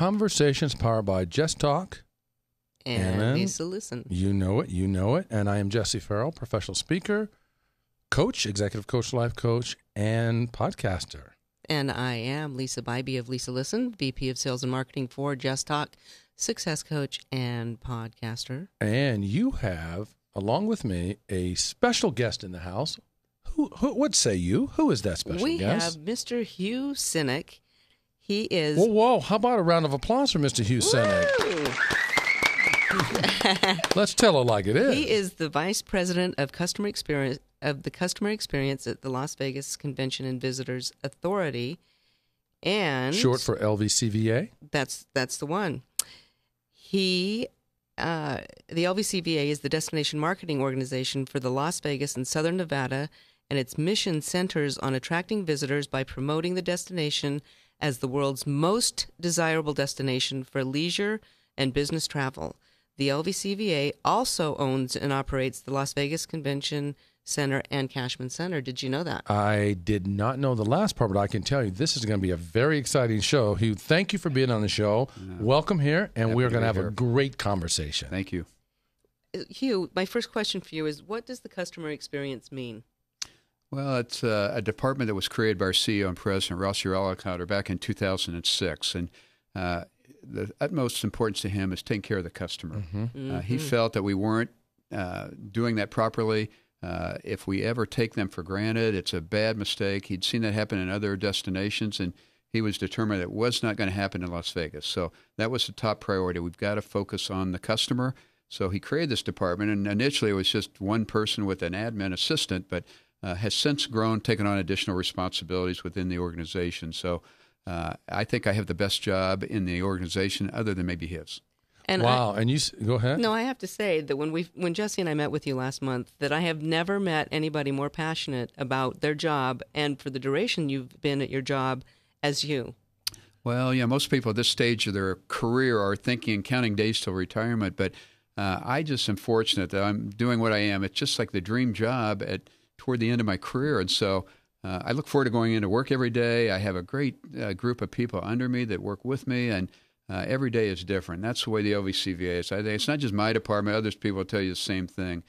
Conversations powered by Just Talk. And Lisa Listen. You know it. And I am Jesse Farrell, professional speaker, coach, executive coach, life coach, and podcaster. And I am Lisa Bybee of Lisa Listen, VP of Sales and Marketing for Just Talk, success coach, and podcaster. And you have, along with me, a special guest in the house. Who? What say you? Who is that special guest? We have Mr. Hugh Senay. He is... Whoa. How about a round of applause for Mr. Hugh Senay? Let's tell it like it is. He is the Vice President of Customer Experience at the Las Vegas Convention and Visitors Authority. And short for LVCVA? That's the one. He... the LVCVA is the destination marketing organization for the Las Vegas and Southern Nevada, and its mission centers on attracting visitors by promoting the destination as the world's most desirable destination for leisure and business travel. The LVCVA also owns and operates the Las Vegas Convention Center and Cashman Center. Did you know that? I did not know the last part, but I can tell you this is going to be a very exciting show. Hugh, thank you for being on the show. Welcome here, and we're going to have a great conversation. Thank you. Hugh, my first question for you is, what does the customer experience mean? Well, it's a department that was created by our CEO and president, Rossi Ralenkotter, back in 2006, and the utmost importance to him is taking care of the customer. He felt that we weren't doing that properly. If we ever take them for granted, it's a bad mistake. He'd seen that happen in other destinations, and he was determined it was not going to happen in Las Vegas. So that was the top priority. We've got to focus on the customer. So he created this department, and initially it was just one person with an admin assistant, but has since grown, taken on additional responsibilities within the organization. So I think I have the best job in the organization other than maybe his. And wow! And you go ahead. No, I have to say that when Jesse and I met with you last month, that I have never met anybody more passionate about their job and for the duration you've been at your job as you. Well, yeah, most people at this stage of their career are thinking and counting days till retirement, but I just am fortunate that I'm doing what I am. It's just like the dream job toward the end of my career, and so I look forward to going into work every day. I have a great group of people under me that work with me, and every day is different. That's the way the LVCVA is. I think it's not just my department. Other people will tell you the same thing.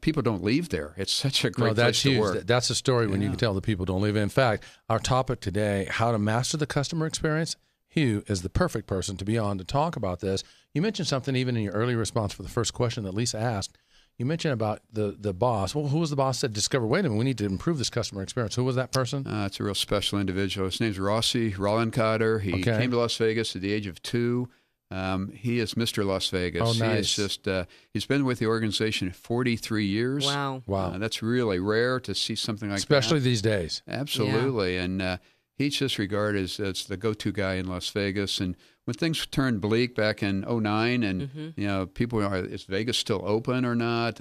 People don't leave there. It's such a great place to work. That's a story when you can tell the people don't leave. In fact, our topic today, how to master the customer experience, Hugh is the perfect person to be on to talk about this. You mentioned something even in your early response for the first question that Lisa asked. You mentioned about the boss. Well, who was the boss that discovered, wait a minute, we need to improve this customer experience? Who was that person? It's a real special individual. His name's Rossi Ralenkotter. He came to Las Vegas at the age of 2. He is Mr. Las Vegas. Oh, nice. He is just, he's been with the organization 43 years. Wow. That's really rare to see something like especially that. Especially these days. Absolutely. Yeah. And he's just regarded as the go-to guy in Las Vegas. And when things turned bleak back in 2009 and, you know, people are, is Vegas still open or not?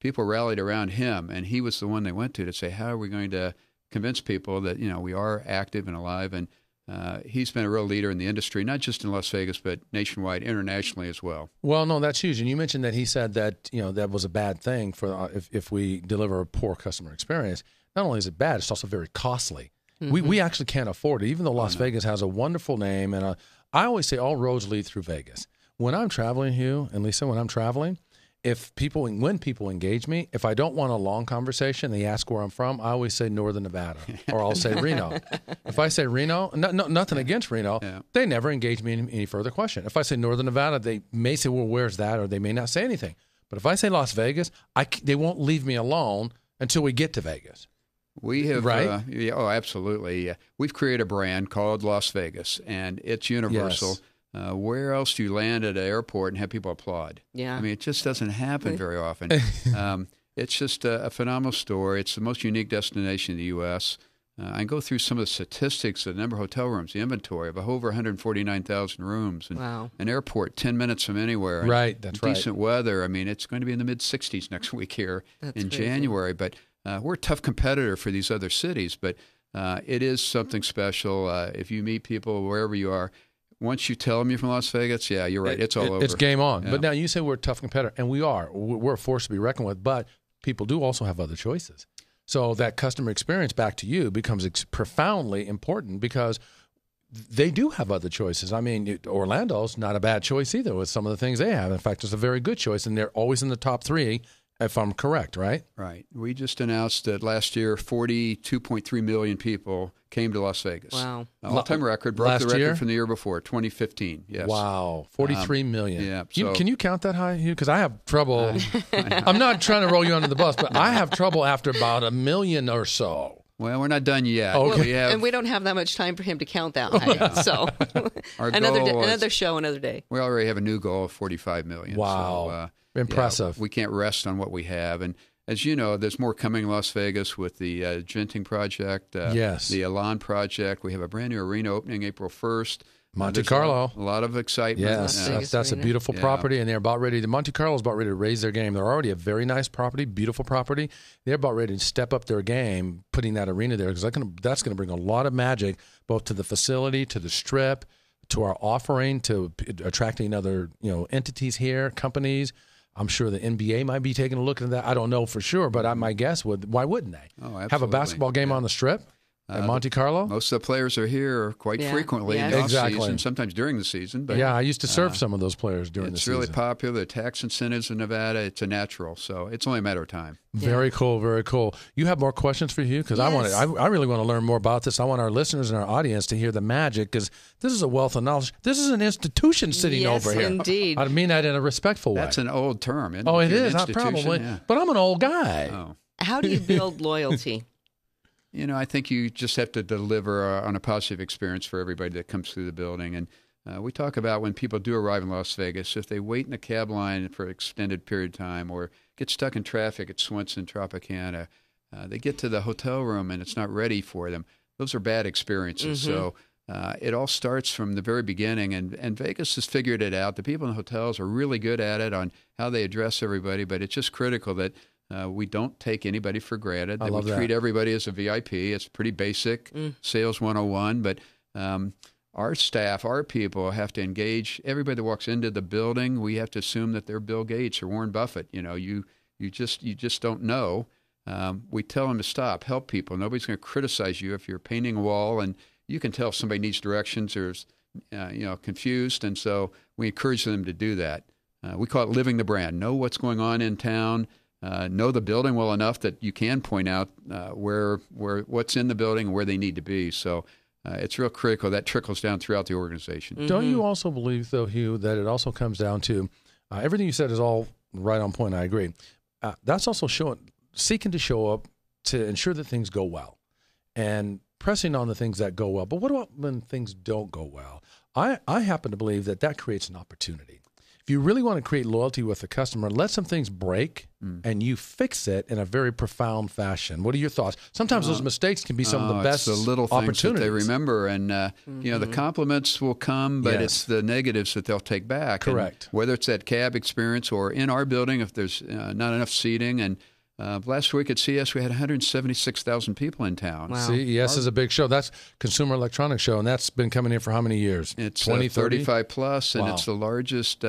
People rallied around him, and he was the one they went to say, how are we going to convince people that, you know, we are active and alive? And he's been a real leader in the industry, not just in Las Vegas, but nationwide, internationally as well. Well, no, that's huge. And you mentioned that he said that, you know, that was a bad thing for if we deliver a poor customer experience. Not only is it bad, it's also very costly. We actually can't afford it, even though Las Vegas has a wonderful name. And I always say all roads lead through Vegas. When I'm traveling, Hugh and Lisa, when I'm traveling, when people engage me, if I don't want a long conversation, they ask where I'm from, I always say Northern Nevada, or I'll say Reno. If I say Reno, nothing against Reno, they never engage me in any further question. If I say Northern Nevada, they may say, well, where's that? Or they may not say anything. But if I say Las Vegas, they won't leave me alone until we get to Vegas. We have, absolutely. We've created a brand called Las Vegas, and it's universal. Yes. Where else do you land at an airport and have people applaud? Yeah. I mean, it just doesn't happen very often. It's just a phenomenal story. It's the most unique destination in the U.S. I go through some of the statistics of the number of hotel rooms, the inventory of over 149,000 rooms, and an airport 10 minutes from anywhere. Right, that's decent decent weather. I mean, it's going to be in the mid-60s next week here in January, but... we're a tough competitor for these other cities, but it is something special. If you meet people wherever you are, once you tell them you're from Las Vegas, you're right. It's all over. It's game on. Yeah. But now you say we're a tough competitor, and we are. We're a force to be reckoned with, but people do also have other choices. So that customer experience back to you becomes profoundly important because they do have other choices. I mean, Orlando's not a bad choice either with some of the things they have. In fact, it's a very good choice, and they're always in the top three, if I'm correct, right? Right. We just announced that last year, 42.3 million people came to Las Vegas. Wow. All-time record. Broke the record year? From the year before, 2015. Yes. Wow. 43 million. Yeah. So, can you count that high, Hugh? Because I have trouble. I'm not trying to roll you under the bus, but I have trouble after about a million or so. Well, we're not done yet. Okay. And we don't have that much time for him to count that high. So another show, another day. We already have a new goal of 45 million. Wow. So, impressive. Yeah, we can't rest on what we have. And as you know, there's more coming in Las Vegas with the Genting Project, the Elan Project. We have a brand new arena opening April 1st. Monte Carlo. A lot of excitement. Yes, that's a beautiful property, and they're about ready. Monte Carlo's about ready to raise their game. They're already a very nice property, beautiful property. They're about ready to step up their game, putting that arena there, because that's going to bring a lot of magic, both to the facility, to the Strip, to our offering, to attracting other entities here, companies. I'm sure the NBA might be taking a look at that. I don't know for sure, but my guess would, why wouldn't they? Oh, absolutely. Have a basketball game on the Strip at Monte Carlo? Most of the players are here quite frequently in the off-season, sometimes during the season. But, I used to serve some of those players during the season. It's really popular. The tax incentives in Nevada, it's a natural. So it's only a matter of time. Very cool, very cool. You have more questions for Hugh? Because I really want to learn more about this. I want our listeners and our audience to hear the magic, because this is a wealth of knowledge. This is an institution sitting over here. Yes, indeed. I mean that in a respectful way. That's an old term, isn't it? Oh, it is, not probably. Yeah. But I'm an old guy. Oh. How do you build loyalty? I think you just have to deliver on a positive experience for everybody that comes through the building. And we talk about when people do arrive in Las Vegas, if they wait in the cab line for an extended period of time or get stuck in traffic at Swenson, Tropicana, they get to the hotel room and it's not ready for them. Those are bad experiences. Mm-hmm. So it all starts from the very beginning. And Vegas has figured it out. The people in the hotels are really good at it on how they address everybody, but it's just critical that we don't take anybody for granted. We treat everybody as a VIP. It's pretty basic, sales 101. But our staff, our people have to engage everybody that walks into the building. We have to assume that they're Bill Gates or Warren Buffett. You just don't know. We tell them to stop, help people. Nobody's going to criticize you if you're painting a wall, and you can tell if somebody needs directions or is confused. And so we encourage them to do that. We call it living the brand. Know what's going on in town. Know the building well enough that you can point out where what's in the building and where they need to be. So it's real critical. That trickles down throughout the organization. Mm-hmm. Don't you also believe, though, Hugh, that it also comes down to everything you said is all right on point. I agree. That's also seeking to show up to ensure that things go well and pressing on the things that go well. But what about when things don't go well? I happen to believe that creates an opportunity. If you really want to create loyalty with the customer, let some things break and you fix it in a very profound fashion. What are your thoughts? Sometimes those mistakes can be some of the best opportunities. It's the little things that they remember. And, the compliments will come, but it's the negatives that they'll take back. Correct. And whether it's that cab experience or in our building, if there's not enough seating. And last week at CES, we had 176,000 people in town. Wow. CES is a big show. That's Consumer Electronics Show, and that's been coming in for how many years? It's 35 plus, and it's the largest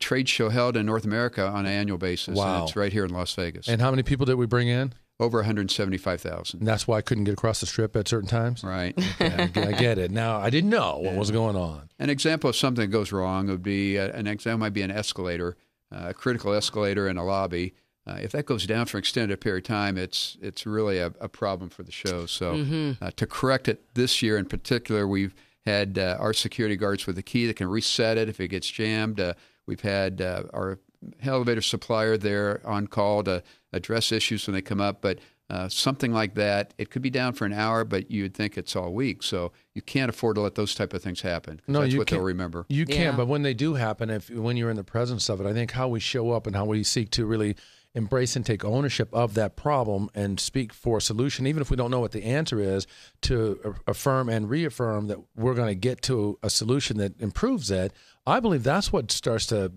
trade show held in North America on an annual basis. Wow. And it's right here in Las Vegas. And how many people did we bring in? Over 175,000. And that's why I couldn't get across the Strip at certain times? Right. Okay. I get it. Now, I didn't know what was going on. An example of something that goes wrong would be, an example might be an escalator, a critical escalator in a lobby. If that goes down for an extended period of time, it's really a problem for the show. So to correct it this year in particular, we've had our security guards with a key that can reset it if it gets jammed. We've had our elevator supplier there on call to address issues when they come up. But something like that, it could be down for an hour, but you'd think it's all week. So you can't afford to let those type of things happen. No, that's what they'll remember. You can't, but when they do happen, when you're in the presence of it, I think how we show up and how we seek to really embrace and take ownership of that problem and speak for a solution, even if we don't know what the answer is, to affirm and reaffirm that we're going to get to a solution that improves it. I believe that's what starts to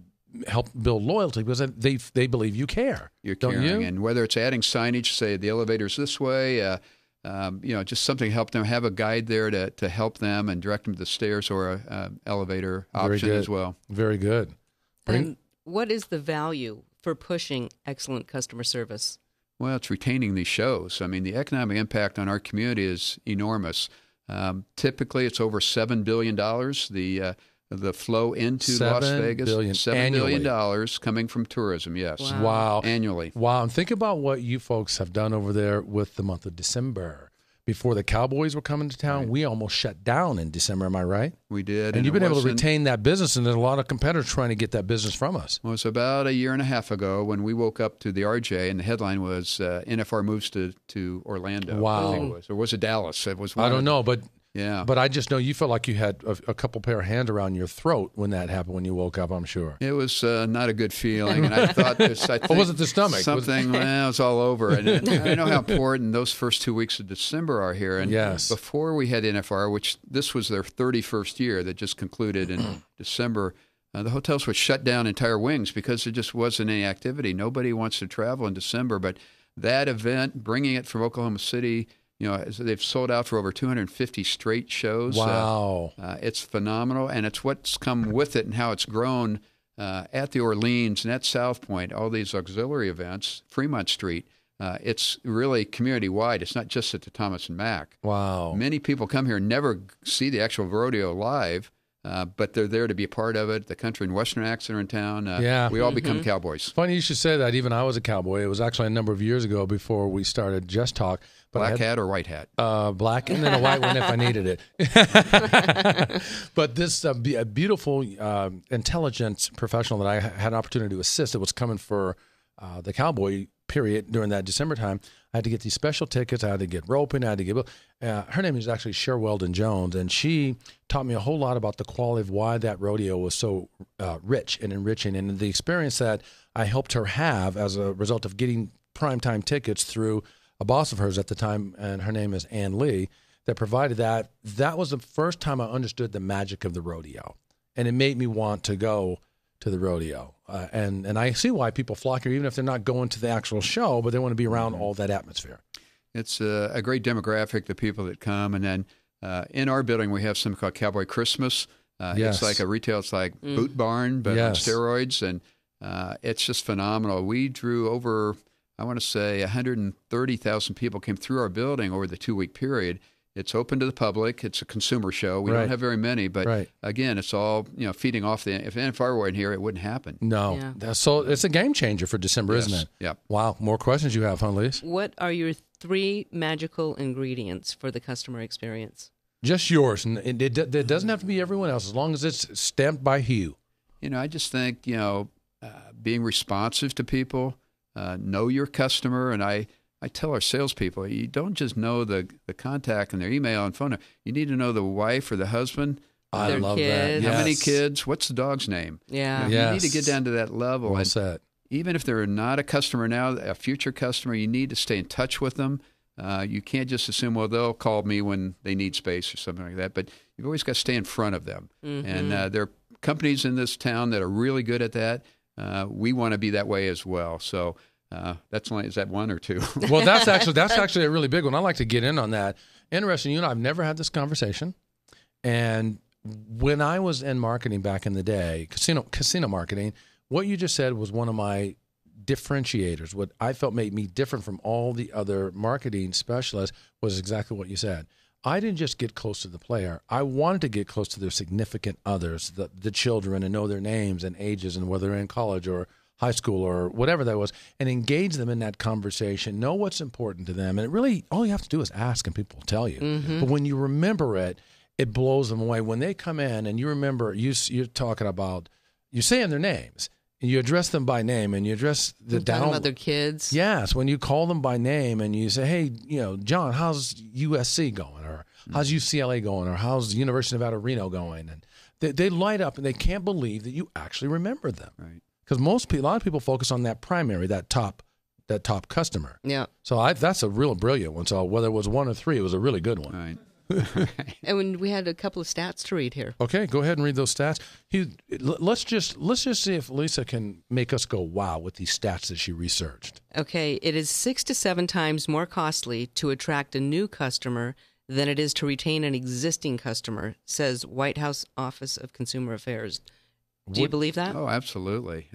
help build loyalty, because they believe you care. You're caring, don't you? And whether it's adding signage, say the elevator's this way, just something to help them, have a guide there to help them and direct them to the stairs or an elevator option as well. Very good. And what is the value for pushing excellent customer service? Well, it's retaining these shows. I mean, the economic impact on our community is enormous. Typically, it's over $7 billion. The flow into Las Vegas, $7 billion coming from tourism, yes. Wow. Annually. Wow. And think about what you folks have done over there with the month of December. Before the Cowboys were coming to town, right. We almost shut down in December. Am I right? We did. And you've been able to retain that business, and there's a lot of competitors trying to get that business from us. Well, it was about a year and a half ago when we woke up to the RJ, and the headline was NFR moves to Orlando. Wow. I think it was. Or was it Dallas? It was. I don't know, but... Yeah, but I just know you felt like you had a couple pair of hands around your throat when that happened. When you woke up, I'm sure it was not a good feeling, and I thought this. I think was it the stomach? Something. Well, it was all over. And I know how important those first 2 weeks of December are here. And yes. Before we had NFR, which this was their 31st year that just concluded in December, the hotels would shut down entire wings because there just wasn't any activity. Nobody wants to travel in December, but that event, bringing it from Oklahoma City. You know, they've sold out for over 250 straight shows. Wow. It's phenomenal, and it's what's come with it and how it's grown at the Orleans and at South Point, all these auxiliary events, Fremont Street. It's really community-wide. It's not just at the Thomas & Mack. Wow. Many people come here and never see the actual rodeo live, but they're there to be a part of it. The country and western acts are in town. Yeah. We all become cowboys. Funny you should say that. Even I was a cowboy. It was actually a number of years ago before we started Just Talk. But black hat or white hat? Black, and then a white one if I needed it. But this beautiful, intelligent professional that I had an opportunity to assist that was coming for the cowboy period during that December time, I had to get these special tickets. I had to get roping. I had to get her name is actually Sher Weldon Jones, and she taught me a whole lot about the quality of why that rodeo was so rich and enriching, and the experience that I helped her have as a result of getting primetime tickets through a boss of hers at the time, and her name is Ann Lee, that provided that. That was the first time I understood the magic of the rodeo, and it made me want to go to the rodeo. And I see why people flock here, even if they're not going to the actual show, but they want to be around all that atmosphere. It's a great demographic, the people that come. And then in our building, we have something called Cowboy Christmas. Yes. It's like a retail, it's like Boot Barn, but yes. on steroids, and it's just phenomenal. We drew over... I want to say 130,000 people came through our building over the two-week period. It's open to the public. It's a consumer show. We don't have very many, but again, it's all feeding off the. If NFR were in here, it wouldn't happen. No, so it's a game changer for December, isn't it? Yeah. Wow. More questions you have, huh, Lise? What are your three magical ingredients for the customer experience? Just yours, and it doesn't have to be everyone else, as long as it's stamped by Hugh. You know, I just think being responsive to people. Know your customer, and I tell our salespeople, you don't just know the contact and their email and phone number. You need to know the wife or the husband. I love kids. That. Yes. How many kids? What's the dog's name? Yeah. You need to get down to that level. Well said. Even if they're not a customer now, a future customer, you need to stay in touch with them. You can't just assume, well, they'll call me when they need space or something like that. But you've always got to stay in front of them. Mm-hmm. And there are companies in this town that are really good at that. We want to be that way as well. So that's only, is that one or two? Well, that's actually a really big one. I like to get in on that. Interesting, I've never had this conversation. And when I was in marketing back in the day, casino marketing, what you just said was one of my differentiators. What I felt made me different from all the other marketing specialists was exactly what you said. I didn't just get close to the player. I wanted to get close to their significant others, the children, and know their names and ages and whether they're in college or high school or whatever that was, and engage them in that conversation, know what's important to them. And it really, all you have to do is ask and people will tell you. Mm-hmm. But when you remember it, it blows them away. When they come in and you remember, you're talking about, you're saying their names. You address them by name, and you address the talking about their kids. Yes, when you call them by name and you say, "Hey, John, how's USC going, or how's UCLA going, or how's the University of Nevada, Reno going?" And they light up, and they can't believe that you actually remember them. Right? Because a lot of people focus on that primary, that top customer. Yeah. So that's a real brilliant one. So whether it was one or three, it was a really good one. Right. And we had a couple of stats to read here. Okay, go ahead and read those stats. Let's just see if Lisa can make us go wow with these stats that she researched. Okay, it is 6 to 7 times more costly to attract a new customer than it is to retain an existing customer, says White House Office of Consumer Affairs. Do you believe that? Oh, absolutely.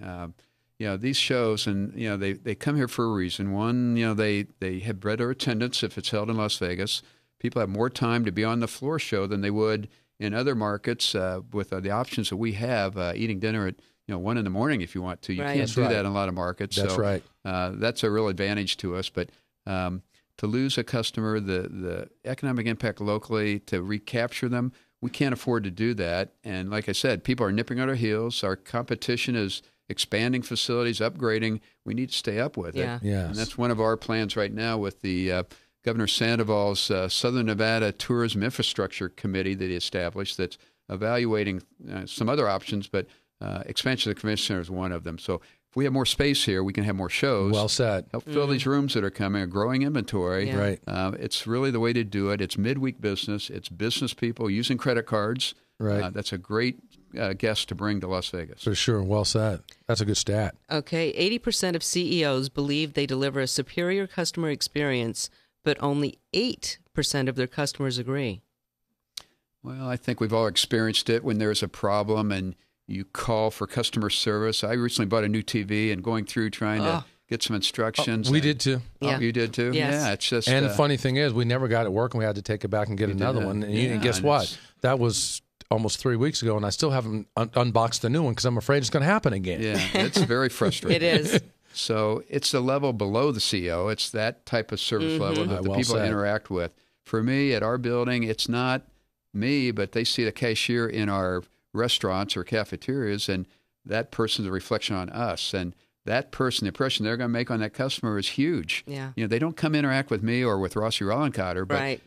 These shows, and they come here for a reason. One, they have better attendance if it's held in Las Vegas. People have more time to be on the floor show than they would in other markets with the options that we have, eating dinner at 1 in the morning if you want to. You right. can't that's do right. that in a lot of markets. That's so, right. That's a real advantage to us. But to lose a customer, the economic impact locally, to recapture them, we can't afford to do that. And like I said, people are nipping at our heels. Our competition is expanding facilities, upgrading. We need to stay up with yeah. it. Yes. And that's one of our plans right now with the Governor Sandoval's Southern Nevada Tourism Infrastructure Committee that he established, that's evaluating some other options, but expansion of the convention center is one of them. So if we have more space here, we can have more shows. Well said. Help fill these rooms that are coming, a growing inventory. Yeah. Right. It's really the way to do it. It's midweek business. It's business people using credit cards. Right. That's a great guest to bring to Las Vegas. For sure. Well said. That's a good stat. Okay. 80% of CEOs believe they deliver a superior customer experience, but only 8% of their customers agree. Well, I think we've all experienced it when there's a problem and you call for customer service. I recently bought a new TV and going through trying to get some instructions. Oh, we did too. Yeah. Oh, you did too? Yes. Yeah, it's just. And the funny thing is, we never got it working. We had to take it back and get another one. And, and guess what? That was almost 3 weeks ago, and I still haven't unboxed the new one because I'm afraid it's going to happen again. Yeah, it's very frustrating. It is. So it's the level below the CEO. It's that type of service level that the people interact with. For me, at our building, it's not me, but they see the cashier in our restaurants or cafeterias, and that person's a reflection on us. And that person, the impression they're going to make on that customer is huge. Yeah. You know, they don't come interact with me or with Rossi Ralenkotter, but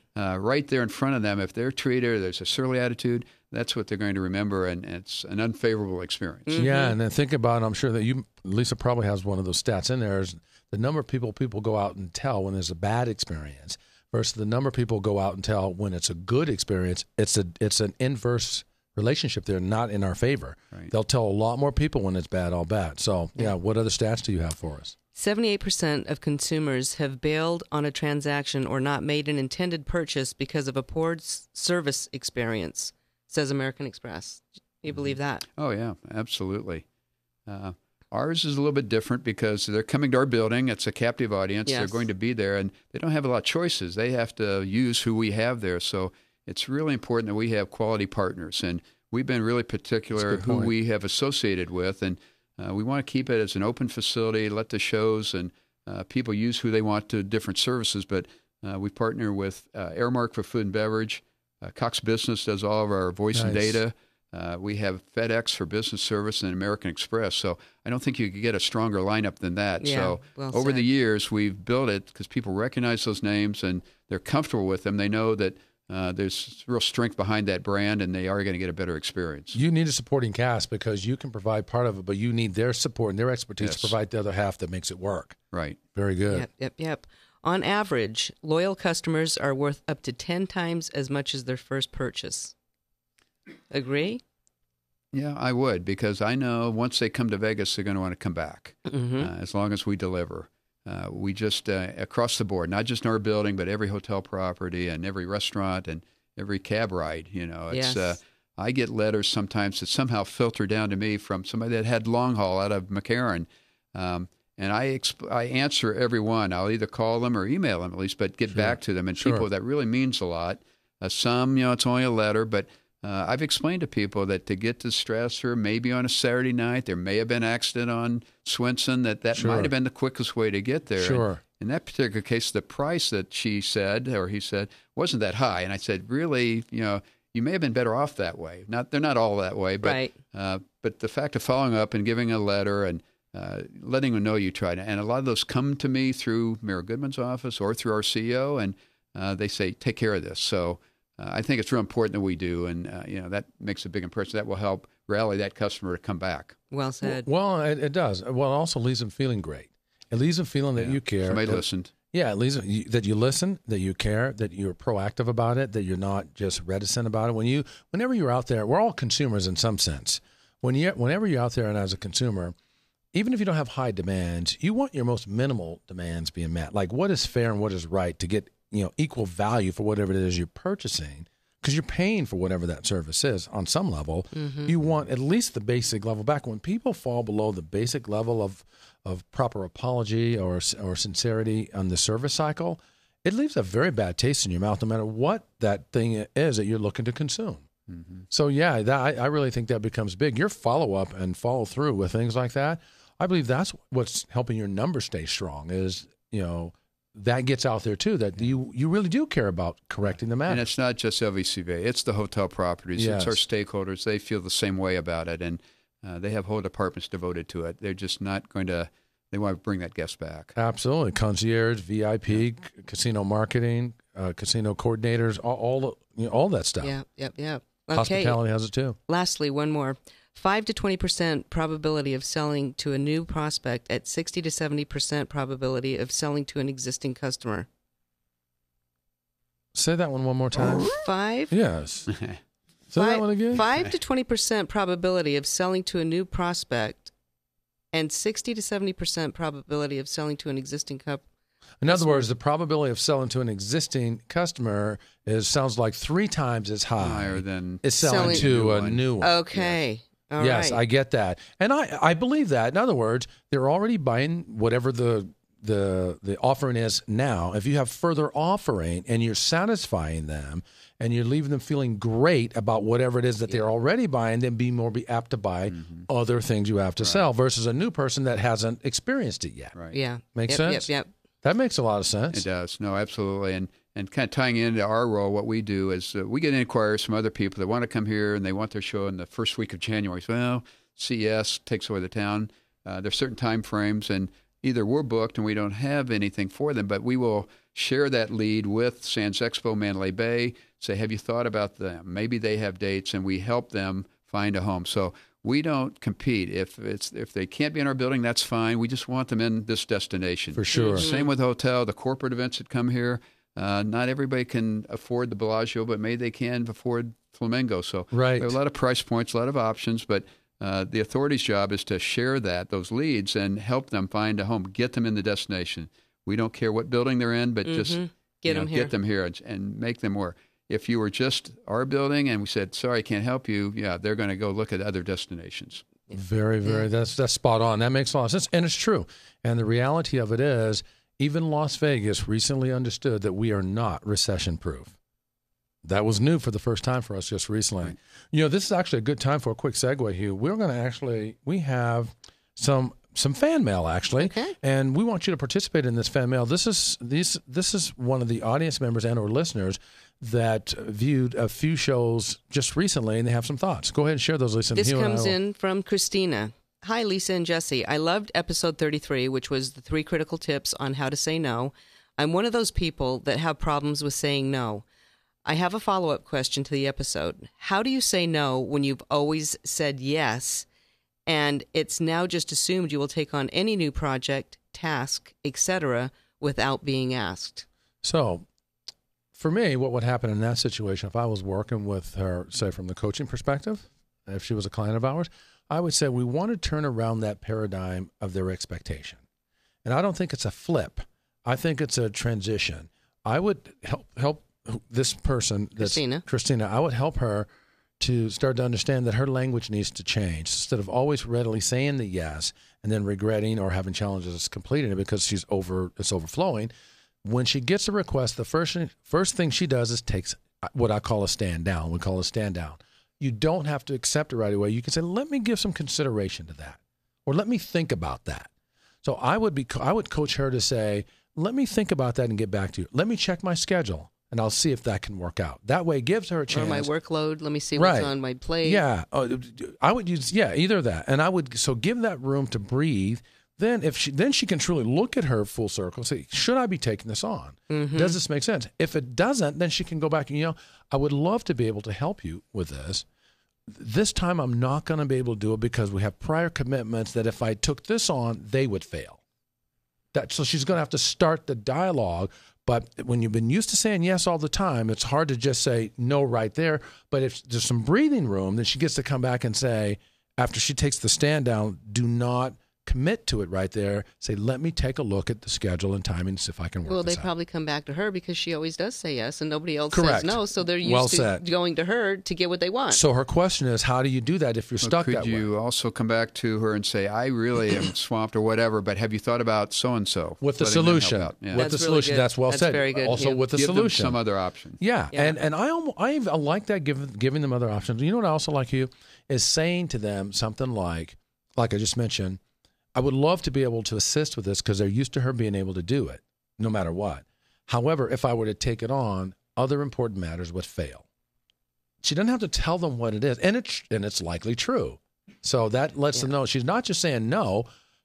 right there in front of them, if they're treated, there's a surly attitude, that's what they're going to remember, and it's an unfavorable experience. Mm-hmm. Yeah, and then think about it. I'm sure that you, Lisa, probably has one of those stats in there, is the number of people go out and tell when there's a bad experience versus the number of people go out and tell when it's a good experience. It's an inverse relationship there, not in our favor. Right. They'll tell a lot more people when it's bad, all bad. So, yeah, what other stats do you have for us? 78% of consumers have bailed on a transaction or not made an intended purchase because of a poor service experience, says American Express. You believe that? Oh, yeah, absolutely. Ours is a little bit different because they're coming to our building. It's a captive audience. Yes. They're going to be there, and they don't have a lot of choices. They have to use who we have there. So it's really important that we have quality partners, and we've been really particular who we have associated with, and we want to keep it as an open facility, let the shows and people use who they want to different services, but we partner with Aramark for food and beverage. Cox Business does all of our voice and data. We have FedEx for business service and American Express. So I don't think you could get a stronger lineup than that. Yeah, so over the years, we've built it because people recognize those names and they're comfortable with them. They know that there's real strength behind that brand, and they are going to get a better experience. You need a supporting cast because you can provide part of it, but you need their support and their expertise to provide the other half that makes it work. Right. Very good. Yep. On average, loyal customers are worth up to 10 times as much as their first purchase. Agree? Yeah, I would, because I know once they come to Vegas, they're going to want to come back, as long as we deliver. We just, across the board, not just in our building, but every hotel property and every restaurant and every cab ride, it's, I get letters sometimes that somehow filter down to me from somebody that had long haul out of McCarran. And I answer every one. I'll either call them or email them at least, but get back to them. And people, that really means a lot. Some, it's only a letter, but I've explained to people that to get to Strasser, maybe on a Saturday night, there may have been an accident on Swenson, that might have been the quickest way to get there. Sure. And in that particular case, the price that she said, or he said, wasn't that high. And I said, really, you may have been better off that way. They're not all that way, but but the fact of following up and giving a letter and letting them know you tried. And a lot of those come to me through Mayor Goodman's office or through our CEO, and they say, take care of this. So I think it's real important that we do, and that makes a big impression. That will help rally that customer to come back. Well said. Well, it does. Well, it also leaves them feeling great. It leaves them feeling that you care. Somebody listened. Yeah, it leaves them, that you listen, that you care, that you're proactive about it, that you're not just reticent about it. Whenever you're out there, we're all consumers in some sense. Whenever you're out there and as a consumer, even if you don't have high demands, you want your most minimal demands being met. Like what is fair and what is right to get, equal value for whatever it is you're purchasing, because you're paying for whatever that service is on some level. Mm-hmm. You want at least the basic level back. When people fall below the basic level of proper apology or sincerity on the service cycle, it leaves a very bad taste in your mouth no matter what that thing is that you're looking to consume. Mm-hmm. So, yeah, I really think that becomes big. Your follow-up and follow-through with things like that, I believe that's what's helping your numbers stay strong is, you know, that gets out there, too, that you really do care about correcting the matter. And it's not just LVCVA. It's the hotel properties. Yes. It's our stakeholders. They feel the same way about it, and they have whole departments devoted to it. They're just not going to – they want to bring that guest back. Absolutely. Concierge, VIP, casino marketing, casino coordinators, all that stuff. Yeah, yep, yeah. Okay. Hospitality has it, too. Lastly, one more. 5 to 20% probability of selling to a new prospect at 60 to 70% probability of selling to an existing customer. Say that one more time. 5? Yes. Say that one again. 5 to 20% probability of selling to a new prospect and 60 to 70% probability of selling to an existing customer. In other words, the probability of selling to an existing customer sounds like 3 times as higher than it's selling to a new one. Okay. Yes. All yes, right. I get that. And I believe that. In other words, they're already buying whatever the offering is now. If you have further offering and you're satisfying them and you're leaving them feeling great about whatever it is that they're already buying, then be apt to buy other things you have to sell versus a new person that hasn't experienced it yet. Right. Yeah. Makes sense? Yep. That makes a lot of sense. It does. No, absolutely. And kind of tying into our role, what we do is we get inquiries from other people that want to come here and they want their show in the first week of January. So, well, CES takes away the town. There's certain time frames, and either we're booked and we don't have anything for them, but we will share that lead with Sands Expo, Mandalay Bay, say, have you thought about them? Maybe they have dates, and we help them find a home. So we don't compete. If they can't be in our building, that's fine. We just want them in this destination. For sure. Mm-hmm. Same with hotel. The corporate events that come here. Not everybody can afford the Bellagio, but maybe they can afford Flamingo. So there are a lot of price points, a lot of options, but the authority's job is to share those leads and help them find a home, get them in the destination. We don't care what building they're in, but just get them here and make them work. If you were just our building and we said, sorry, can't help you, they're going to go look at other destinations. Very, very, that's spot on. That makes a lot of sense, and it's true. And the reality of it is, even Las Vegas recently understood that we are not recession-proof. That was new for the first time for us just recently. Right. You know, this is actually a good time for a quick segue, Hugh. We're going to we have some fan mail, actually. Okay. And we want you to participate in this fan mail. This is one of the audience members and or listeners that viewed a few shows just recently, and they have some thoughts. Go ahead and share those, Lisa. This comes in from Christina. Hi, Lisa and Jesse. I loved episode 33, which was the 3 critical tips on how to say no. I'm one of those people that have problems with saying no. I have a follow-up question to the episode. How do you say no when you've always said yes, and it's now just assumed you will take on any new project, task, etc., without being asked? So, for me, what would happen in that situation, if I was working with her, say, from the coaching perspective, if she was a client of ours, I would say we want to turn around that paradigm of their expectation. And I don't think it's a flip. I think it's a transition. I would help this person, Christina, I would help her to start to understand that her language needs to change. Instead of always readily saying the yes and then regretting or having challenges completing it because it's overflowing, when she gets a request, the first thing she does is takes what I call a stand down. We call a stand down. You don't have to accept it right away. You can say, let me give some consideration to that, or let me think about that. So I would coach her to say, let me think about that and get back to you. Let me check my schedule, and I'll see if that can work out. That way it gives her a chance. Or my workload, let me see what's on my plate. Yeah, I would use, either that. And I would, so give that room to breathe. Then she can truly look at her full circle and say, should I be taking this on? Mm-hmm. Does this make sense? If it doesn't, then she can go back and, I would love to be able to help you with this. This time I'm not going to be able to do it because we have prior commitments that if I took this on, they would fail. So she's going to have to start the dialogue. But when you've been used to saying yes all the time, it's hard to just say no right there. But if there's some breathing room, then she gets to come back and say, after she takes the stand down, do not commit to it right there. Say, let me take a look at the schedule and timing, see if I can work this out. Well, they probably come back to her because she always does say yes, and nobody else says no. So they're used to going to her to get what they want. So her question is, how do you do that if you're stuck that way? Could you also come back to her and say, I really am swamped or whatever, but have you thought about so-and-so? With the solution. Yeah. With the solution. That's well said. That's very good. Also with the solution. Give them some other option. Yeah. And I like that, giving them other options. You know what I also like, Hugh, is saying to them something like I just mentioned, I would love to be able to assist with this because they're used to her being able to do it no matter what. However, if I were to take it on, other important matters would fail. She doesn't have to tell them what it is, and it's likely true. So that lets them know she's not just saying no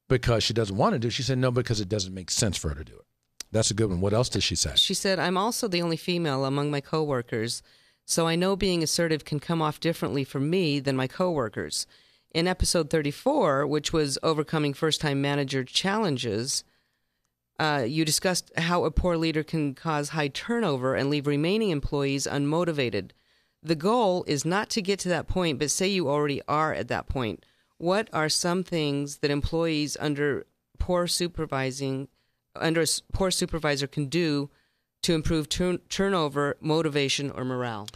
because she doesn't want to do it. She said no because it doesn't make sense for her to do it. That's a good one. What else did she say? She said, I'm also the only female among my coworkers, so I know being assertive can come off differently for me than my coworkers. In episode 34, which was Overcoming First-Time Manager Challenges, you discussed how a poor leader can cause high turnover and leave remaining employees unmotivated. The goal is not to get to that point, but say you already are at that point. What are some things that employees under a poor supervisor can do to improve turnover, motivation, or morale?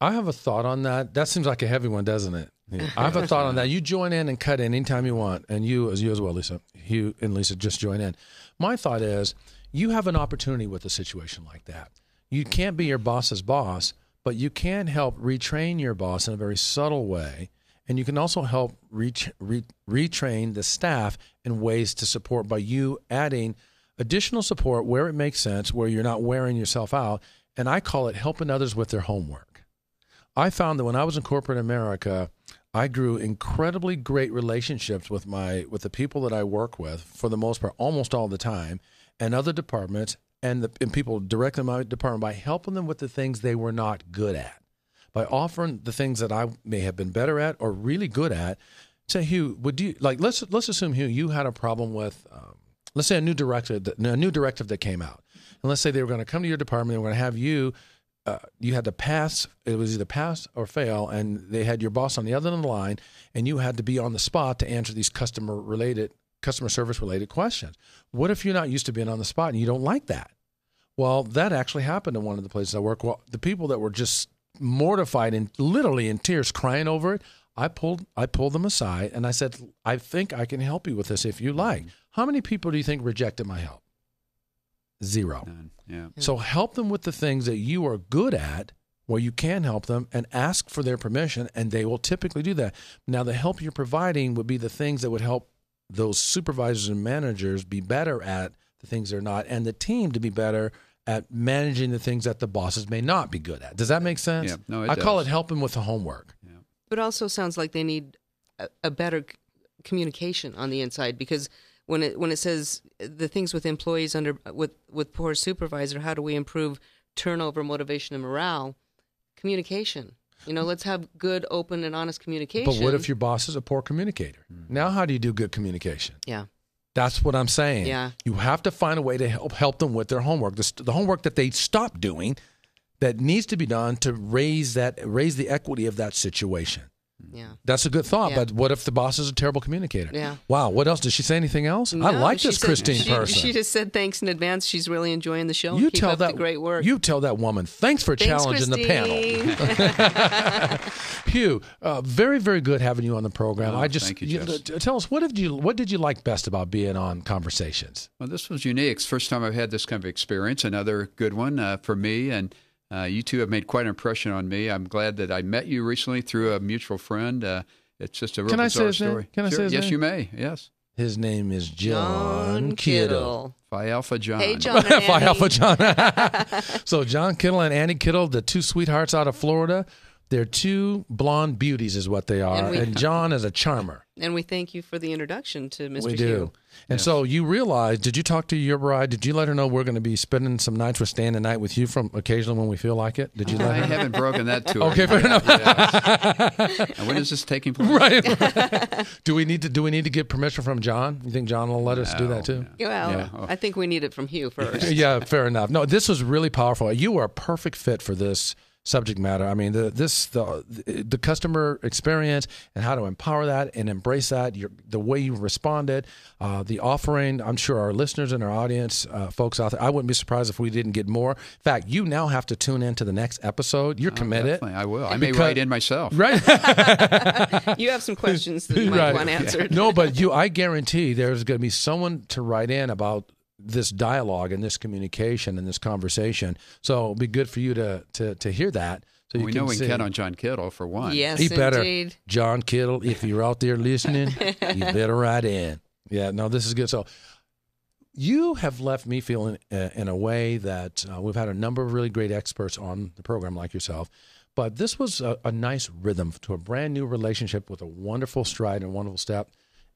I have a thought on that. That seems like a heavy one, doesn't it? Yeah. I have a thought on that. You join in and cut in anytime you want, and you as well, Lisa. Hugh and Lisa, just join in. My thought is you have an opportunity with a situation like that. You can't be your boss's boss, but you can help retrain your boss in a very subtle way, and you can also help retrain the staff in ways to support by you adding additional support where it makes sense, where you're not wearing yourself out, and I call it helping others with their homework. I found that when I was in corporate America, I grew incredibly great relationships with the people that I work with for the most part, almost all the time, and other departments and people directly in my department by helping them with the things they were not good at, by offering the things that I may have been better at or really good at. Say, Hugh, would you like? Let's assume, Hugh, you had a problem with, let's say a new directive that came out, and let's say they were going to come to your department, they were going to have you. You had to pass, it was either pass or fail, and they had your boss on the other end of the line, and you had to be on the spot to answer these customer service-related questions. What if you're not used to being on the spot and you don't like that? Well, that actually happened in one of the places I work. Well, the people that were just mortified and literally in tears crying over it, I pulled them aside, and I said, I think I can help you with this if you like. How many people do you think rejected my help? Zero. Yeah. So help them with the things that you are good at where you can help them and ask for their permission, and they will typically do that. Now, the help you're providing would be the things that would help those supervisors and managers be better at the things they're not, and the team to be better at managing the things that the bosses may not be good at. Does that make sense? Yeah. No, I call it helping with the homework. Yeah. But also sounds like they need a better communication on the inside, because when it says the things with employees with poor supervisor, how do we improve turnover, motivation, and morale? Communication. Let's have good, open, and honest communication. But what if your boss is a poor communicator? Mm-hmm. Now how do you do good communication? Yeah. That's what I'm saying. Yeah. You have to find a way to help them with their homework. The homework that they stopped doing that needs to be done to raise the equity of that situation. Yeah, that's a good thought. Yeah. But what if the boss is a terrible communicator? Yeah. Wow. What else? Did she say anything else? No, I like this Christine person. She just said thanks in advance. She's really enjoying the show. Keep up the great work. You tell that woman. Thanks for challenging the panel. Hugh, very, very good having you on the program. Oh, thank you, Jess. Tell us what did you like best about being on Conversations? Well, this was unique. It's the first time I've had this kind of experience. Another good one for me. And you two have made quite an impression on me. I'm glad that I met you recently through a mutual friend. It's just a real bizarre story. Can I say his name? Yes, you may. Yes. His name is John Kittle. Phi Alpha John. Hey, John and Annie. Phi Alpha John. So John Kittle and Annie Kittle, the two sweethearts out of Florida. They're two blonde beauties is what they are, and John is a charmer. And we thank you for the introduction to Mr. Hugh. We do. And so you realize, did you talk to your bride? Did you let her know we're going to be spending some nights with Stan and Night with you from occasionally when we feel like it? Did you let her know? I haven't broken that to her. Okay, fair enough. And when is this taking place? Right. Do we need to get permission from John? You think John will let us do that too? Yeah. Well, I think we need it from Hugh first. Yeah, fair enough. No, this was really powerful. You are a perfect fit for this subject matter. I mean, the customer experience and how to empower that and embrace that, the way you responded, the offering. I'm sure our listeners and our audience, folks out there, I wouldn't be surprised if we didn't get more. In fact, you now have to tune in to the next episode. You're committed. Definitely, I will. I may write in myself. Right. You have some questions that you might want answered. Yeah. No, but I guarantee there's going to be someone to write in about this dialogue and this communication and this conversation. So it'll be good for you to hear that. So you we can count on John Kittle for one. Yes, he better. Indeed. John Kittle, if you're out there listening, you better write in. Yeah, no, this is good. So you have left me feeling in a way that we've had a number of really great experts on the program like yourself, but this was a nice rhythm to a brand new relationship with a wonderful stride and wonderful step.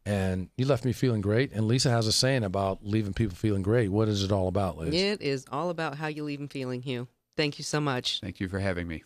And you left me feeling great. And Lisa has a saying about leaving people feeling great. What is it all about, Liz? It is all about how you leave them feeling, Hugh. Thank you so much. Thank you for having me.